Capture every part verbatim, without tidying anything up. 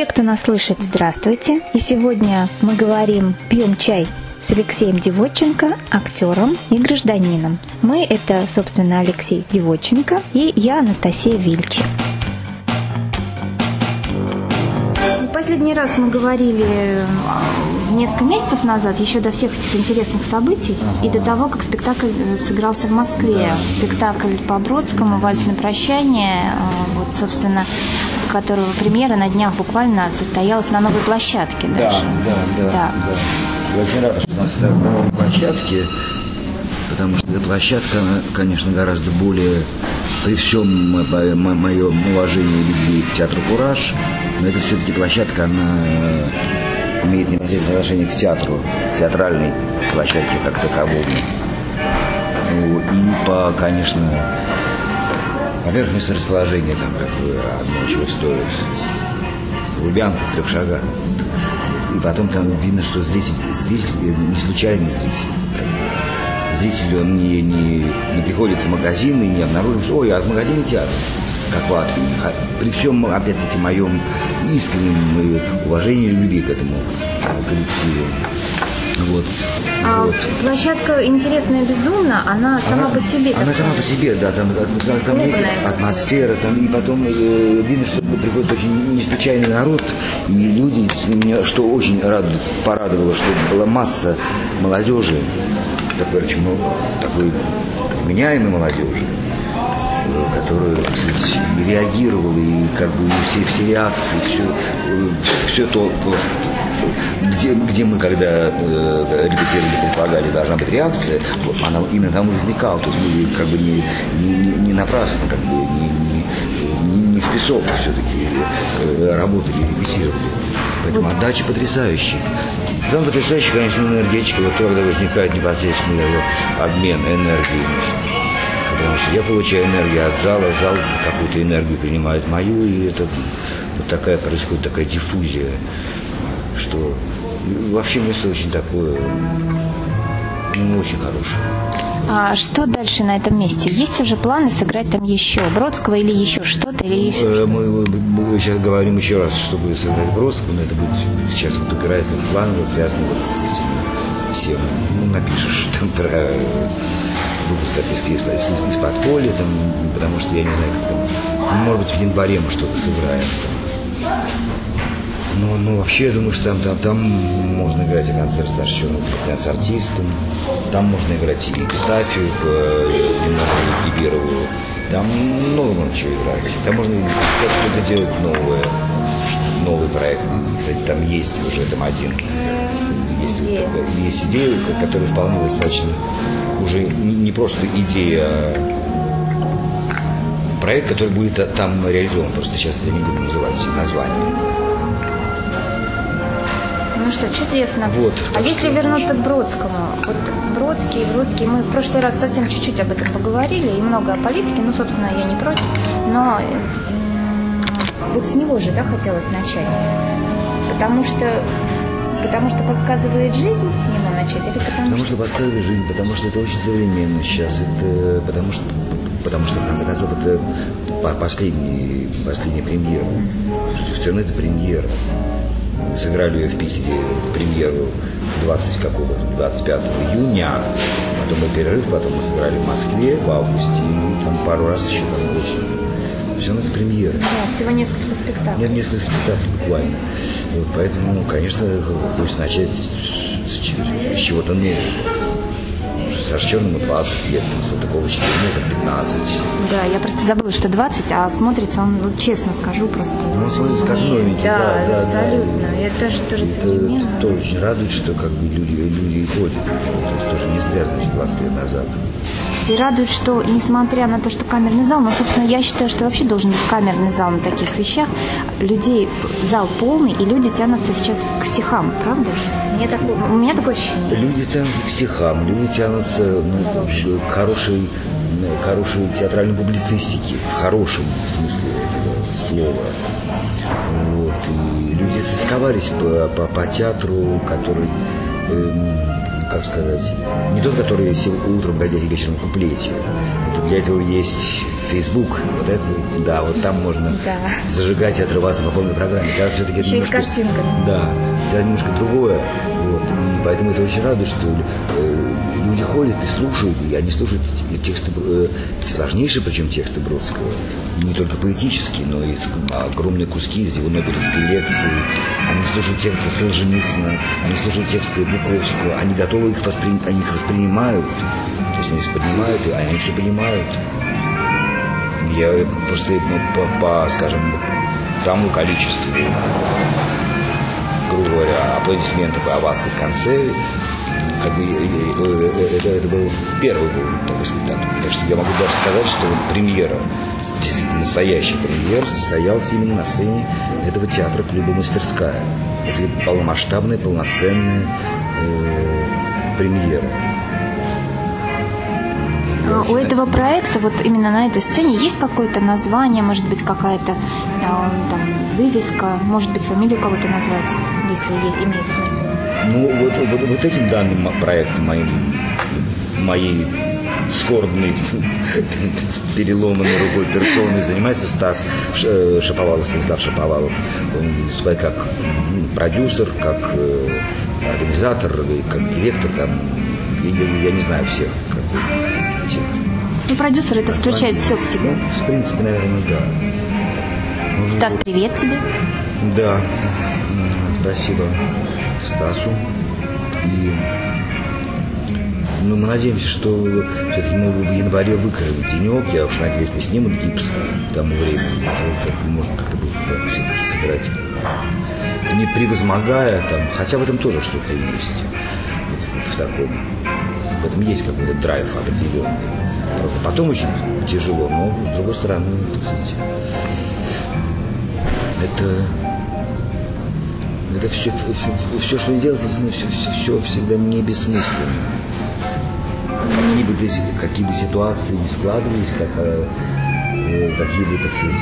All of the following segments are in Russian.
Те, кто нас слышит, здравствуйте. И сегодня мы говорим, пьем чай с Алексеем Девотченко, актером и гражданином. Мы — это, собственно, Алексей Девотченко и я, Анастасия Вильчи. Последний раз мы говорили несколько месяцев назад, еще до всех этих интересных событий, и до того, как спектакль сыгрался в Москве. Спектакль по Бродскому «Вальс на прощание», вот, собственно, которого премьера на днях буквально состоялась на новой площадке. Да, даже. да, да. да. да. Я очень рад, что она состоялась на новой площадке, потому что эта площадка, она, конечно, гораздо более, при всем мо- моем уважении и любви к театру «Кураж», но это все-таки площадка, она имеет непосредственное отношение к театру, к театральной площадке как таковому. Ну, и по, конечно, во-первых, месторасположение там какое одно, чего стоит. Лубянка в трех шагах. И потом там видно, что зритель, зритель не случайный зритель. Зритель, он не, не, не приходит в магазин и не обнаруживает, что ой, а в магазине театр. Как в атоме. При всем, опять-таки, моем искреннем уважении и любви к этому коллективу. Вот. А вот. Площадка интересная безумно, она сама она, по себе. Она сама по себе, да, там, там, там есть атмосфера, там, и потом э, видно, что приходит очень неслучайный народ, и люди, меня, что очень рад, порадовало, что была масса молодежи, такой, такой меняемой молодежи, которая и реагировала, и как бы все, все реакции, все, все то, где, где мы когда э, репетировали, предполагали, должна быть реакция, вот, она именно там возникала, то есть мы как бы не, не, не напрасно, как бы не, не, не в песок все-таки э, работали, репетировали. Поэтому отдача потрясающая. Там потрясающая, конечно, энергетика, вот когда возникает непосредственный вот, обмен энергией. Потому что я получаю энергию от зала, зал какую-то энергию принимает мою, и это вот такая происходит такая диффузия, что вообще место очень такое, ну, очень хорошее. А что дальше на этом месте? Есть уже планы сыграть там еще Бродского или еще что-то? Или еще что-то? Мы, мы сейчас говорим еще раз, чтобы сыграть Бродского, но это будет сейчас вот упирается в план, вот, связанный вот с этим всем. Ну, напишешь там про... выпуска из подполья, там, потому что я не знаю, как там, может быть, в январе мы что-то сыграем. Ну, ну, вообще, я думаю, что там, там, там можно играть и концерт с Тарщеном, с артистом, там можно играть и эпитафию, и Кибирову, там много можно чего играть, там можно что-то делать новое, новый проект, кстати, там есть уже там один, есть, есть идея, которая вполне достаточно уже не просто идея, а проект, который будет там реализован. Просто сейчас я не буду называть название. Ну что, чудесно. Вот, а если вернуться очень... к Бродскому? Вот Бродский, Бродский, мы в прошлый раз совсем чуть-чуть об этом поговорили, и много о политике, ну, собственно, я не против, но вот с него же, да, хотелось начать, потому что... Потому что подсказывает жизнь с него начать? Или потому, потому что... что подсказывает жизнь, потому что это очень современно сейчас. Это потому что, потому что в конце концов, это последняя, последняя премьера. Все равно это премьера. Мы сыграли ее в Питере премьеру двадцатого, какого, двадцать пятого июня. Потом был перерыв, потом мы сыграли в Москве в августе. И там пару раз еще там осенью. Все равно это премьера. Да, всего несколько спектаклей. Нет, несколько спектаклей буквально. Вот, поэтому, ну, конечно, хочется начать с, с чего-то нового. С Арчевым двадцать лет, с такого четырнадцать, пятнадцать. Да, я просто забыла, что двадцать, а смотрится он, ну, честно скажу, просто... Ну, он смотрится как новенький, да, да, да. Абсолютно, да. Я тоже, тоже современно. Это тоже очень радует, что как бы люди, люди ходят. То есть тоже не зря, значит, двадцать лет назад. И радует, что, несмотря на то, что камерный зал, но, собственно, я считаю, что вообще должен быть камерный зал на таких вещах, людей, зал полный, и люди тянутся сейчас к стихам, правда же? Мне такое, у меня такое ощущение. Люди тянутся к стихам, люди тянутся, ну, к хорошей, хорошей театральной публицистике, в хорошем смысле этого слова. Вот. И люди сосковались по, по, по театру, который... Эм, как сказать, не тот, который сел утром, ходя и вечером в куплете. Это для этого есть Facebook, вот это, да, вот там можно да. зажигать и отрываться по полной программе. Сейчас все-таки еще немножко, и с картинками. Да, сейчас немножко другое. Вот. И поэтому это очень радует, что э, люди ходят и слушают, и они слушают тексты, э, сложнейшие, причем тексты Бродского, не только поэтические, но и огромные куски из его Нобелевской лекции. Они слушают тексты Солженицына, они слушают тексты Буковского, они готовы их воспринимать, они их воспринимают. То есть они воспринимают, а они все понимают. Я просто ну, по, по, скажем, тому количеству, грубо говоря, аплодисментов и оваций в конце, как бы, это, это был первый такой спектакль. Так что я могу даже сказать, что премьера, действительно настоящий премьер, состоялся именно на сцене этого театра «Клуба Мастерская». Это полномасштабная, полноценная э, премьера. У этого проекта, вот именно на этой сцене, есть какое-то название, может быть, какая-то там вывеска, может быть, фамилию кого-то назвать, если имеет смысл? Ну, вот, вот, вот этим данным проектом, моим, моей скорбной, переломанной рукой персоной занимается Стас Шаповалов, Станислав Шаповалов. Он выступает как продюсер, как организатор, как директор, там, я, я не знаю всех, как бы. Ну, продюсер это включает все в себя. Ну, в принципе, наверное, да. Стас, привет тебе. Да. Спасибо Стасу. И ну, мы надеемся, что мы в январе выкроем денек. Я уж надеюсь, мы снимут гипс к тому времени. Можно как-то будет все-таки сыграть. Не превозмогая там. Хотя в этом тоже что-то есть. Вот, вот в таком. В этом есть какой-то драйв определенный. Правда, потом очень тяжело, но с другой стороны, так сказать, это, это все, все, все, что я делаю, все, все, все всегда не бессмысленно. Какие бы, какие бы ситуации не складывались, как, какие бы, так сказать,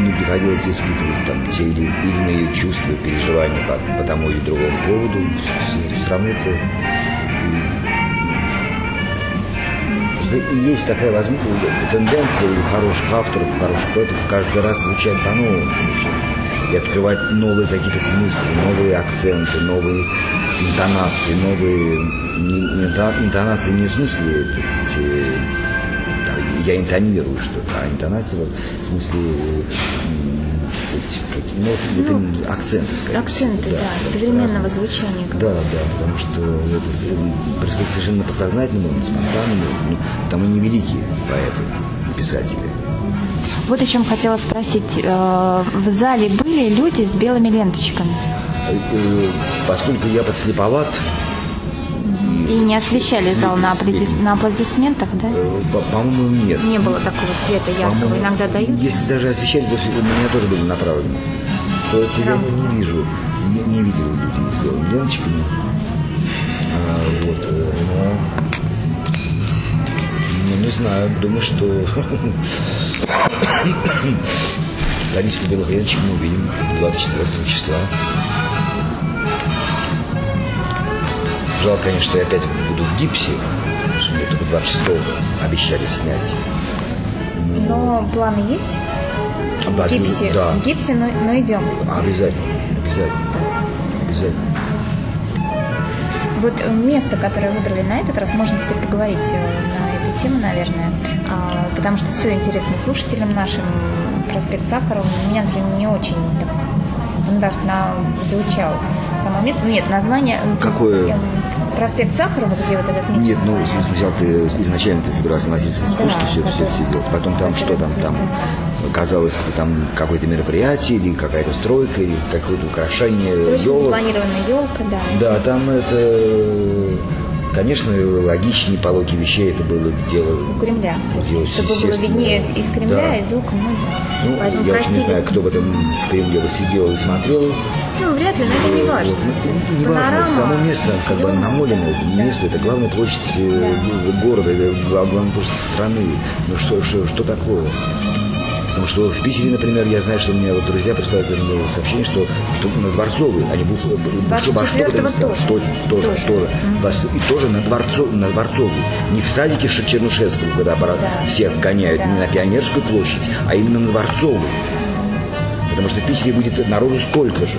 не приходилось испытывать там те или иные чувства, переживания по, по тому или другому поводу, все, все равно это и, и есть такая возможность, тенденция у хороших авторов, у хороших поэтов каждый раз звучать по-новому совершенно и открывать новые какие-то смыслы, новые акценты, новые интонации, новые не, интонации не в смысле, так сказать, я интонирую что-то, а интонация в смысле кстати, ну, это ну, акценты, скорее акценты, всего, да, да современного раз, звучания. Да, да, потому что это происходит совершенно подсознательно, спонтанно, ну, там и невеликие поэты, писатели. Вот о чем хотела спросить. В зале были люди с белыми ленточками? Поскольку я подслеповат, и не освещали зал на, аплодис... на аплодисментах, да? По-моему, нет. Не было такого света яркого, по-моему, иногда дают? Если даже освещали, то у меня тоже было направлено. То это я не вижу, не, не видел людей с белыми ленточками. А, вот, но... ну, не знаю, думаю, что количество белых ленточек мы увидим двадцать четвёртого числа. Жалко, конечно, что я опять буду в гипсе, потому что мне только двадцать шестого обещали снять. Но, но планы есть? В гипсе, да. В гипсе, но, но идем. Обязательно, обязательно, обязательно. Вот место, которое выбрали на этот раз, можно теперь поговорить на эту тему, наверное, потому что все интересно слушателям нашим. Проспект Сахарова у меня, например, не очень так, стандартно звучал. Само место. Нет, название... Какое? Проспект Сахарова, где вот этот... Нет, ну, сначала ты, изначально ты собирался носить с пушки, да, все, все, все делать. Потом там что там, там казалось, там какое-то мероприятие, или какая-то стройка, или какое-то украшение елок. Срочно запланированная елка, да. Да, там это... Конечно, логичнее по логике вещей это было дело... У Кремля. Дело, чтобы было виднее из Кремля, да. Из окон. Ну, ну я просили... очень не знаю, кто бы там в Кремле сидел и смотрел. Ну, вряд ли, но это не важно. Ну, не Панорама. Важно. Само место, как бы намолено, да. Место, это главная площадь да. Города, это главная площадь страны. Ну, что, что, что такое? Потому что в Питере, например, я знаю, что у меня вот друзья присылают сообщение, что, что на Дворцовой, они будут двадцать четвёртого тоже. Тоже, тоже, тоже. Mm-hmm. И тоже на, Дворцов, на Дворцовой. Не в садике Чернышевского, когда аппарат да. всех гоняют, да. не на Пионерскую площадь, а именно на Дворцовой. Потому что в Питере будет народу столько же.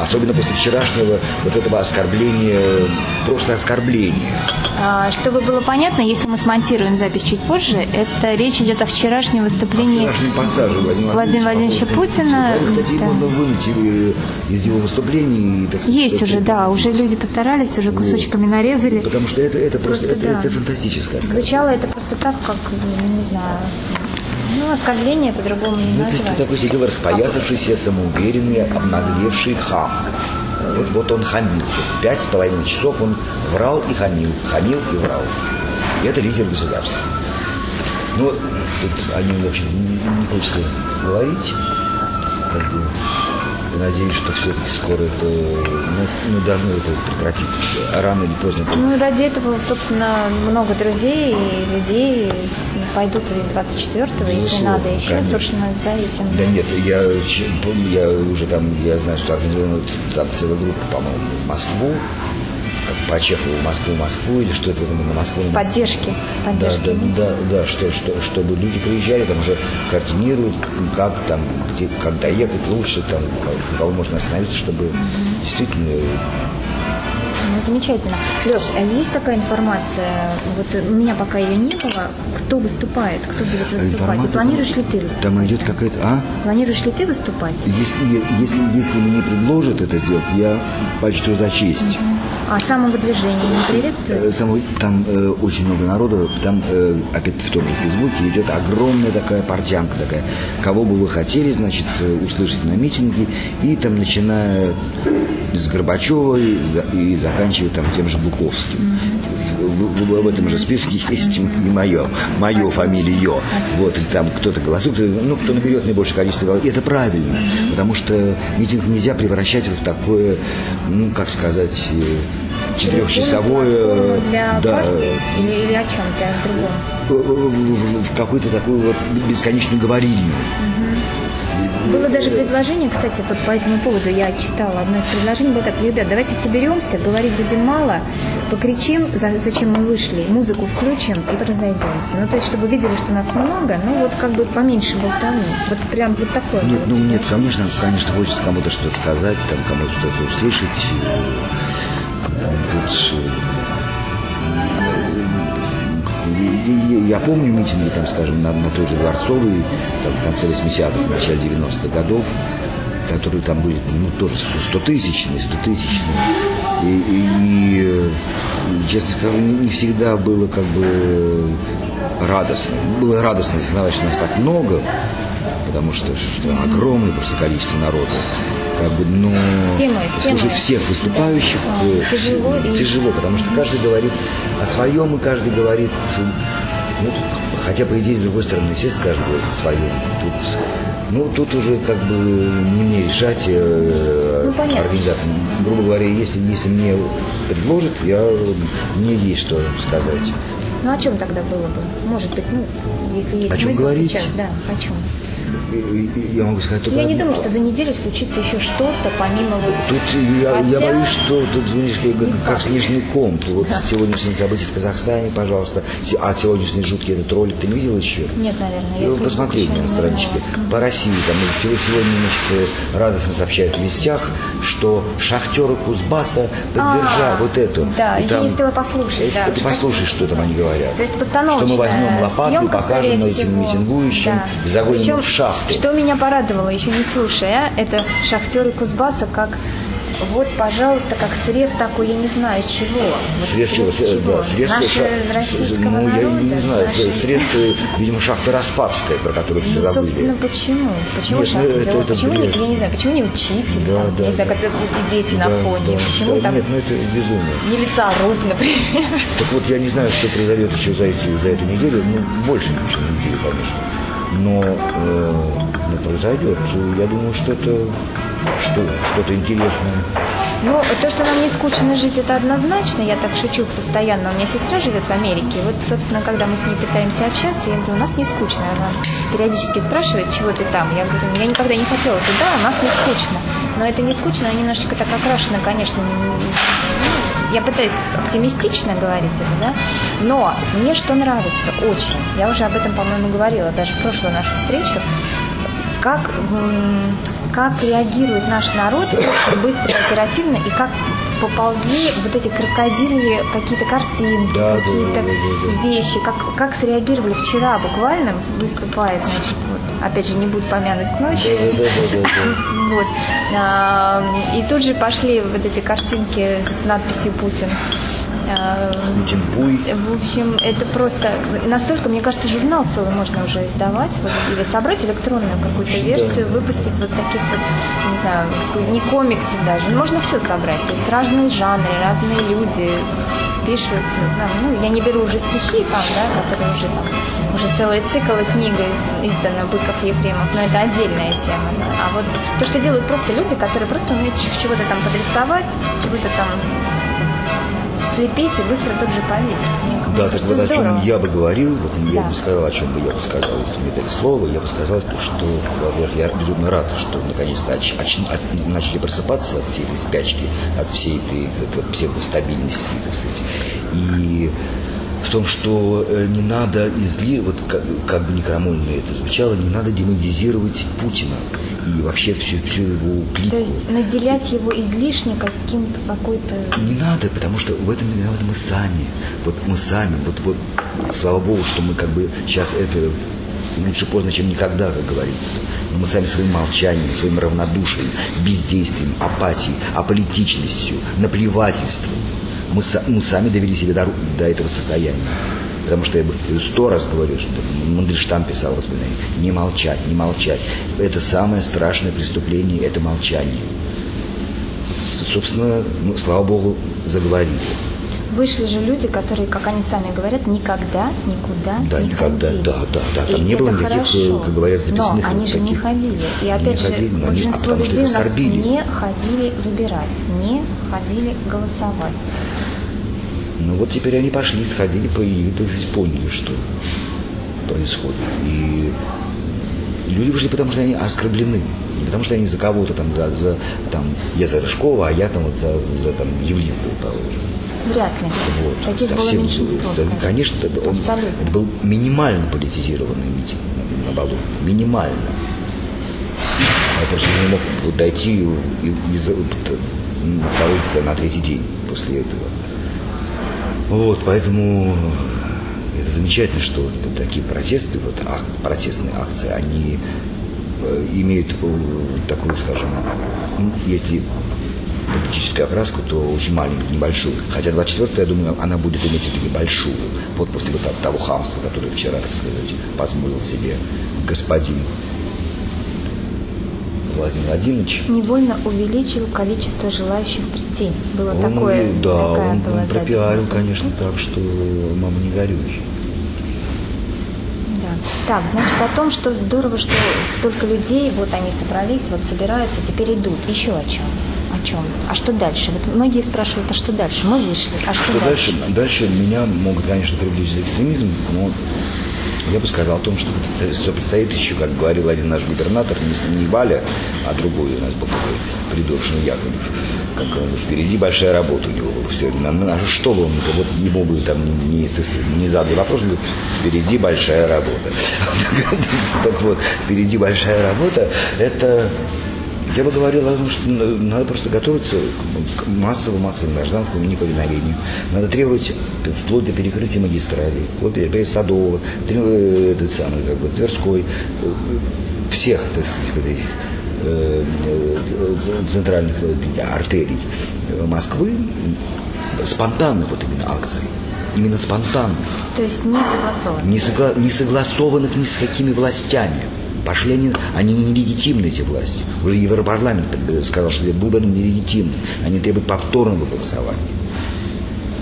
Особенно после вчерашнего вот этого оскорбления, просто оскорбления. Чтобы было понятно, если мы смонтируем запись чуть позже, это речь идет о вчерашнем выступлении о вчерашнем пассаже Владимира Владимир Владимировича Путина. Да, кстати, да. Можно вынуть из его выступлений. Так сказать, есть уже, да, уже люди постарались, уже кусочками вот. Нарезали. Потому что это, это просто, просто это, да. это фантастическое оскорбление. Звучало это просто так, как, не знаю... Ну, оскорбление по-другому не называется. Ну, то есть ты такой сидел распоясавшийся, самоуверенный, обнаглевший хам. Вот, вот он хамил. Пять с половиной часов он врал и хамил, хамил и врал. И это лидер государства. Ну, тут о нем, в общем, не хочется говорить. Как бы, я надеюсь, что все-таки скоро это, ну, должно это прекратиться. Рано или поздно. Ну, ради этого, собственно, много друзей и людей... Пойдут и двадцать четвёртого, если Слово, надо еще, конечно. Собственно, за этим. Да нет, я, я уже там, я знаю, что организована там целая группа, по-моему, в Москву, как по Чехову, Москву, Москву, или что-то на Москву. На Москву. Поддержки. Поддержки. Да, да, да, да что, что, чтобы люди приезжали, там уже координируют, как там, где, как доехать лучше, там, как, кого можно остановиться, чтобы mm-hmm. действительно... Ну, замечательно. Леш, а есть такая информация, вот у меня пока ее не было, кто выступает, кто будет выступать? И планируешь ли ты выступать? Там идет какая-то, а? Планируешь ли ты выступать? Если, если, если мне предложат это сделать, я почту за честь. Uh-huh. А самовыдвижение не приветствует? Само, там э, очень много народу, там э, опять в том же Фейсбуке идет огромная такая портянка такая, кого бы вы хотели, значит, услышать на митинге, и там начиная с Горбачева и, и заканчивая там тем же Буковским. Mm-hmm. В, в, в, в этом же списке есть и мое, мое фамилия. Вот, и там кто-то голосует, кто, ну, кто наберет наибольшее количество голосов. И это правильно, потому что митинг нельзя превращать в такое, ну, как сказать, четырехчасовое... Для да, партии? Или, или о чем-то другом? В, в, в какую-то такую вот бесконечную говорильню. Было даже предложение, кстати, вот по этому поводу я читала. Одно из предложений было так: ребят, давайте соберемся, говорить будем мало, покричим, зачем мы вышли, музыку включим и разойдемся. Ну, то есть, чтобы видели, что нас много, ну, вот как бы поменьше болтовни. Вот прям вот такое. Нет, было. Ну, нет, конечно, конечно, хочется кому-то что-то сказать, там, кому-то что-то услышать. Я помню митинги, там, скажем, на, на той же Дворцовой, там, в конце восьмидесятых, в начале девяностых годов, которые там были, ну, тоже стотысячные, стотысячные. И, и, и, честно скажу, не всегда было как бы радостно. Было радостно осознавать, что нас так много, потому что, что огромное просто количество народа. Как бы, но темы, слушать темы. Всех выступающих да. тяжело, и... тяжело, потому что каждый говорит о своем, и каждый говорит, ну, хотя, по идее, с другой стороны, естественно, каждый говорит о своем. Тут, ну, тут уже как бы не мне решать, э, ну, организаторам. Грубо говоря, если, если мне предложат, я, мне есть что сказать. Ну, о чем тогда было бы? Может быть, ну, если есть... О чем говорить? Сейчас, да, о чем? Я могу сказать только... Я не думаю, что за неделю случится еще что-то, помимо... Вот... Тут я, Хотя... я боюсь, что тут, видишь, как, как снежный ком. Вот да. сегодняшние события в Казахстане, пожалуйста. А сегодняшний жуткий этот ролик ты не видел еще? Нет, наверное. Я посмотри у меня на страничке. Да. По России там сегодня, значит, радостно сообщают в вестях, что шахтеры Кузбасса поддержали а, вот эту. Да, и я там... не успела послушать. Да. Ты послушай, что там они говорят. То есть постановочная. Что мы возьмем лопату и покажем этим митингующим да. и загоним Причем... в шахту. Что меня порадовало, еще не слушая, это шахтеры Кузбасса, как вот, пожалуйста, как срез такой, я не знаю, чего. Вот срез, срез чего? Да, срез российского ну, народа, я не знаю, нашей... срез, видимо, шахта Распадская, про которую все забыли. Собственно, почему? Почему нет, шахта это, это почему не, я не знаю, почему не учитель? Да, там, да, не да, знаю, да, дети да, на фоне. Да, почему да, там нет, ну это безумие. Не лицаруб, например. Так вот, я не знаю, что произойдет еще за, эти, за эту неделю, ну, больше, чем неделю, конечно. Но э, не произойдет. Я думаю, что это Что, что-то интересное? Ну, то, что нам не скучно жить, это однозначно. Я так шучу постоянно. У меня сестра живет в Америке. Вот, собственно, когда мы с ней пытаемся общаться, я говорю, у нас не скучно. Она периодически спрашивает, чего ты там. Я говорю, я никогда не хотела туда, у нас не скучно. Но это не скучно, она немножечко так окрашена, конечно. Я пытаюсь оптимистично говорить это, да? Но мне что нравится очень. Я уже об этом, по-моему, говорила, даже в прошлую нашу встречу. Как, как реагирует наш народ быстро, оперативно, и как поползли вот эти крокодильные какие-то картинки, да, какие-то да, да, да, да. вещи, как, как среагировали вчера буквально, выступает, значит, вот, опять же, не буду помянуть к ночи, да, да, да, да. Вот. А, и тут же пошли вот эти картинки с надписью «Путин». В общем, это просто настолько, мне кажется, журнал целый можно уже издавать, вот, или собрать электронную какую-то версию, выпустить вот таких вот, не знаю, не комиксов даже, можно все собрать, то есть разные жанры, разные люди пишут, ну, я не беру уже стихи там, да, которые уже там, уже целый цикл и книга издана Быков Ефремов, но это отдельная тема, да? А вот то, что делают просто люди, которые просто умеют чего-то там подрисовать, чего-то там слепить и быстро тут же повесить. Да, так вот о чем я бы говорил, вот я бы сказал, о чем бы я бы сказал, если мне дали слово, я бы сказал, что, во-первых, я безумно рад, что наконец-то оч- оч- от- начали просыпаться от всей этой спячки, от всей этой псевдостабильности, так сказать. И в том, что не надо изли, вот как, как бы некромольно это звучало, не надо демонизировать Путина и вообще всю, всю его клику. То есть наделять его излишне каким-то какой-то... Не надо, потому что в этом виноваты мы сами. Вот мы сами. Вот, вот слава богу, что мы как бы сейчас это... Лучше поздно, чем никогда, как говорится. Но мы сами своим молчанием, своим равнодушием, бездействием, апатией, аполитичностью, наплевательством Мы, мы сами довели себя до, до этого состояния. Потому что я бы сто раз говорю, что Мандельштам писал воспоминания. Не молчать, не молчать. Это самое страшное преступление, это молчание. Собственно, ну, слава богу, заговорили. Вышли же люди, которые, как они сами говорят, никогда, никуда да, не никогда, ходили. Да, да, да. Там и не было никаких, хорошо, как говорят, записных. Но они же таких. Не ходили. И опять же, большинство людей нас не ходили выбирать, не ходили голосовать. Ну вот теперь они пошли, сходили, появились, поняли, что происходит. И люди вышли, потому что они оскорблены. Не потому что они за кого-то там, за, за там, я за Рыжкова, а я там вот за, за там, Явлинского, положим. Вряд ли. Вот, таких совсем, было меньшинство. Да, конечно, это, он, это был минимально политизированный митинг на, на балу. Минимально. Я просто не мог вот, дойти из, вот, на второй, на третий день после этого. Вот, поэтому это замечательно, что вот такие протесты, вот ак, протестные акции, они э, имеют э, такую, скажем, если политическую окраску, то очень маленькую, небольшую. Хотя двадцать четвёртая, я думаю, она будет иметь все-таки большую. Вот после вот того хамства, которое вчера, так сказать, позволил себе господин Владимир Владимирович. Невольно увеличил количество желающих прийти. Было он, такое. Да, он, он пропиарил, конечно, так, что мама не горюй. Да. Так, значит, о том, что здорово, что столько людей, вот они собрались, вот собираются, теперь идут. Еще о чем? О чем? А что дальше? Вот многие спрашивают, а что дальше? Мы вышли. А что, что дальше? Дальше меня могут, конечно, привлечь за экстремизм, но я бы сказал о том, что все предстоит еще, как говорил один наш губернатор, не Валя, а другой у нас был такой придуршин Яковлев, как он, впереди большая работа у него была. Все, на, на, что бы он, вот ему бы там не, не, не задали вопрос, говорит, впереди большая работа. Так вот, впереди большая работа, это... Я бы говорил о том, что надо просто готовиться к массовому-массовому гражданскому неповиновению. Надо требовать вплоть до перекрытия магистралей, вплоть до перекрытия Садового, этот самый, как бы, Тверской, всех, так сказать, центральных артерий Москвы, спонтанных вот именно акций. Именно спонтанных. То есть не согласованных. Не, согла- не согласованных ни с какими властями. Пошли они, они нелегитимны, эти власти. Уже Европарламент сказал, что выборы нелегитимны. Они требуют повторного голосования.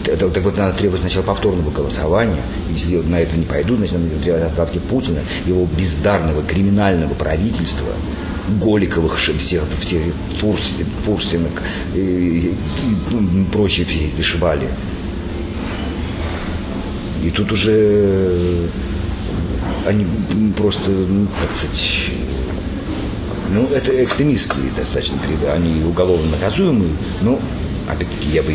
Это, так вот, надо требовать сначала повторного голосования. Если на это не пойдут, значит, надо требовать отставки Путина, его бездарного криминального правительства, Голиковых, всех, всех Пурсинок и, и, и прочие вышибали. И тут уже они просто, ну, как сказать, ну, это экстремистские достаточно, они уголовно наказуемые, но, опять-таки, я бы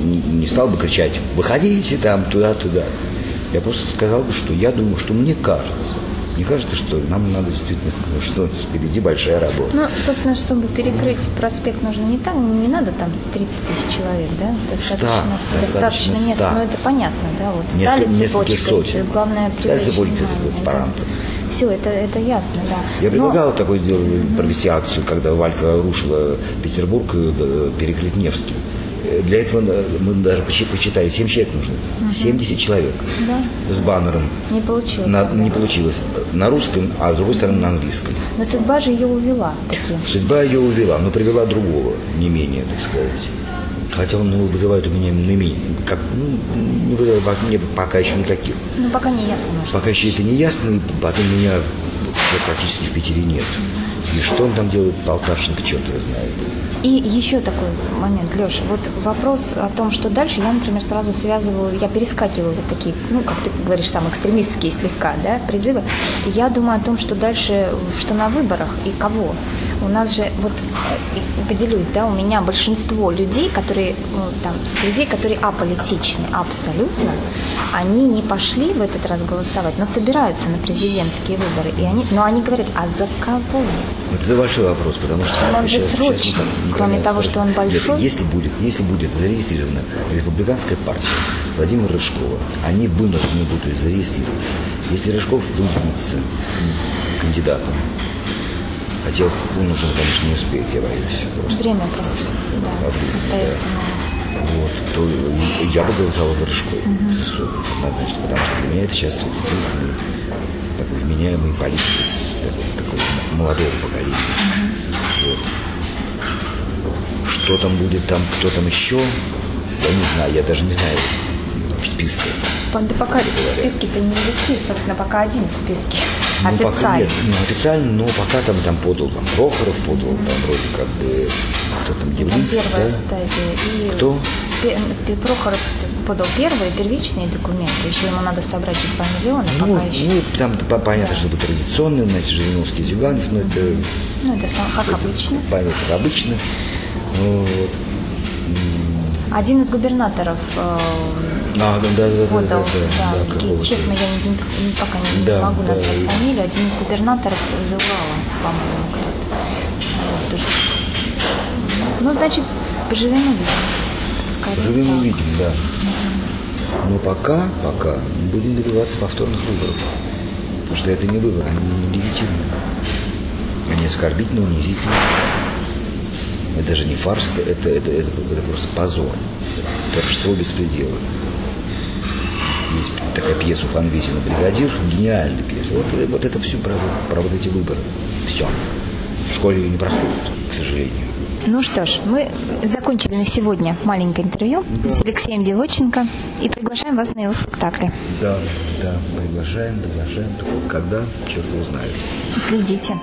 не стал бы кричать, выходите там, туда-туда. Я просто сказал бы, что я думаю, что мне кажется. Мне кажется, что нам надо действительно, что впереди большая работа. Ну, собственно, чтобы перекрыть проспект, нужно не там, не надо там тридцать тысяч человек, да? Достаточно, достаточно мест, но это понятно, да? Вот стали цепочкой, главное привлечь внимание. Все, это, это ясно, да. Я предлагал но... такой сделать, провести акцию, когда Валька рушила Петербург, перекрыть Невский. Для этого мы даже посчитали, семь человек нужно, угу. семьдесят человек, да? С баннером. Не получилось. На, не получилось. На русском, а с другой стороны на английском. Но судьба же ее увела. Таким. Судьба ее увела, но привела другого, не менее, так сказать. Хотя он его вызывает у меня наименее, как, ну, не вызывает мне пока еще никаких. Ну, пока не ясно. Может. Пока еще это не ясно, и потом меня практически в Питере нет. И что он там делает, Полтавченко, черт его знает. И еще такой момент, Леша, вот вопрос о том, что дальше, я, например, сразу связывала, я перескакивала вот такие, ну, как ты говоришь, сам экстремистские слегка, да, призывы. Я думаю о том, что дальше, что на выборах и кого. У нас же, вот, поделюсь, да, у меня большинство людей, которые, ну, там, людей, которые аполитичны абсолютно, они не пошли в этот раз голосовать, но собираются на президентские выборы, и они, но они говорят, а за кого? Вот это большой вопрос, потому что... Он же срочный, кроме того, что он большой. Если будет, если будет зарегистрирована республиканская партия Владимира Рыжкова, они вынуждены будут ее зарегистрировать. Если Рыжков выдвинется кандидатом, хотя он уже, конечно, не успеет, я боюсь. Просто. Время просто. Да, да, остается. Да. Вот, то я бы голосовал за Рыжкова, угу. Безусловно, однозначно, потому что для меня это сейчас единственный такой вменяемый политик из такого, такого молодого поколения. Угу. Вот. Что там будет, там, кто там еще, я не знаю, я даже не знаю в списке. Да пока списки-то не велики, собственно, пока один в списке. Ну, официально. Пока нет, ну, официально, но пока там, там подал там, Прохоров, подал mm-hmm. там вроде как бы, кто там, Девлинцев, да? Стадия. И кто? Пе- Прохоров подал первые, первичные документы, еще ему надо собрать их по миллиону, ну, пока ну, еще. Ну, там понятно, да. Что будет традиционный, значит, Жириновский, Зюганов, но это... Ну, это как это, обычно. Понятно, как обычно. Вот. Один из губернаторов... А, да, да, да, подал, да, да, да, да, какого-то. Честно, я не, не, пока не, да, не могу да, назвать фамилию. Один из губернаторов вызывала, по-моему, кто-то. Вот, ну, значит, поживем и видим. Поживем и видим, да. Mm-hmm. Но пока, пока будем добиваться повторных выборов. Потому что это не выборы, они нелегитимны. Они оскорбительны, унизительны. Это даже не фарс, это, это, это, это, это просто позор. Торжество беспредела. Есть такая пьеса у Фонвизина «Бригадир», гениальная пьеса. Вот, вот это все про, про вот эти выборы. Все. В школе ее не проходит, к сожалению. Ну что ж, мы закончили на сегодня маленькое интервью да. с Алексеем Девотченко и приглашаем вас на его спектакли. Да, да, приглашаем, приглашаем. Когда, черт его знает. Следите.